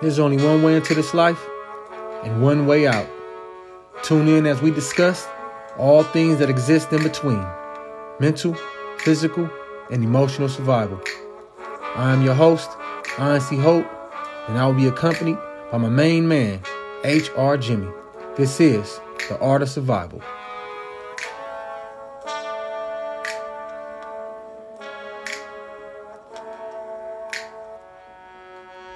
There's only one way into this life and one way out. Tune in as we discuss all things that exist in between, mental, physical, and emotional survival. I am your host, Honestly Hope, and I will be accompanied by my main man, H.R. Jimmy. This is The Art of Survival.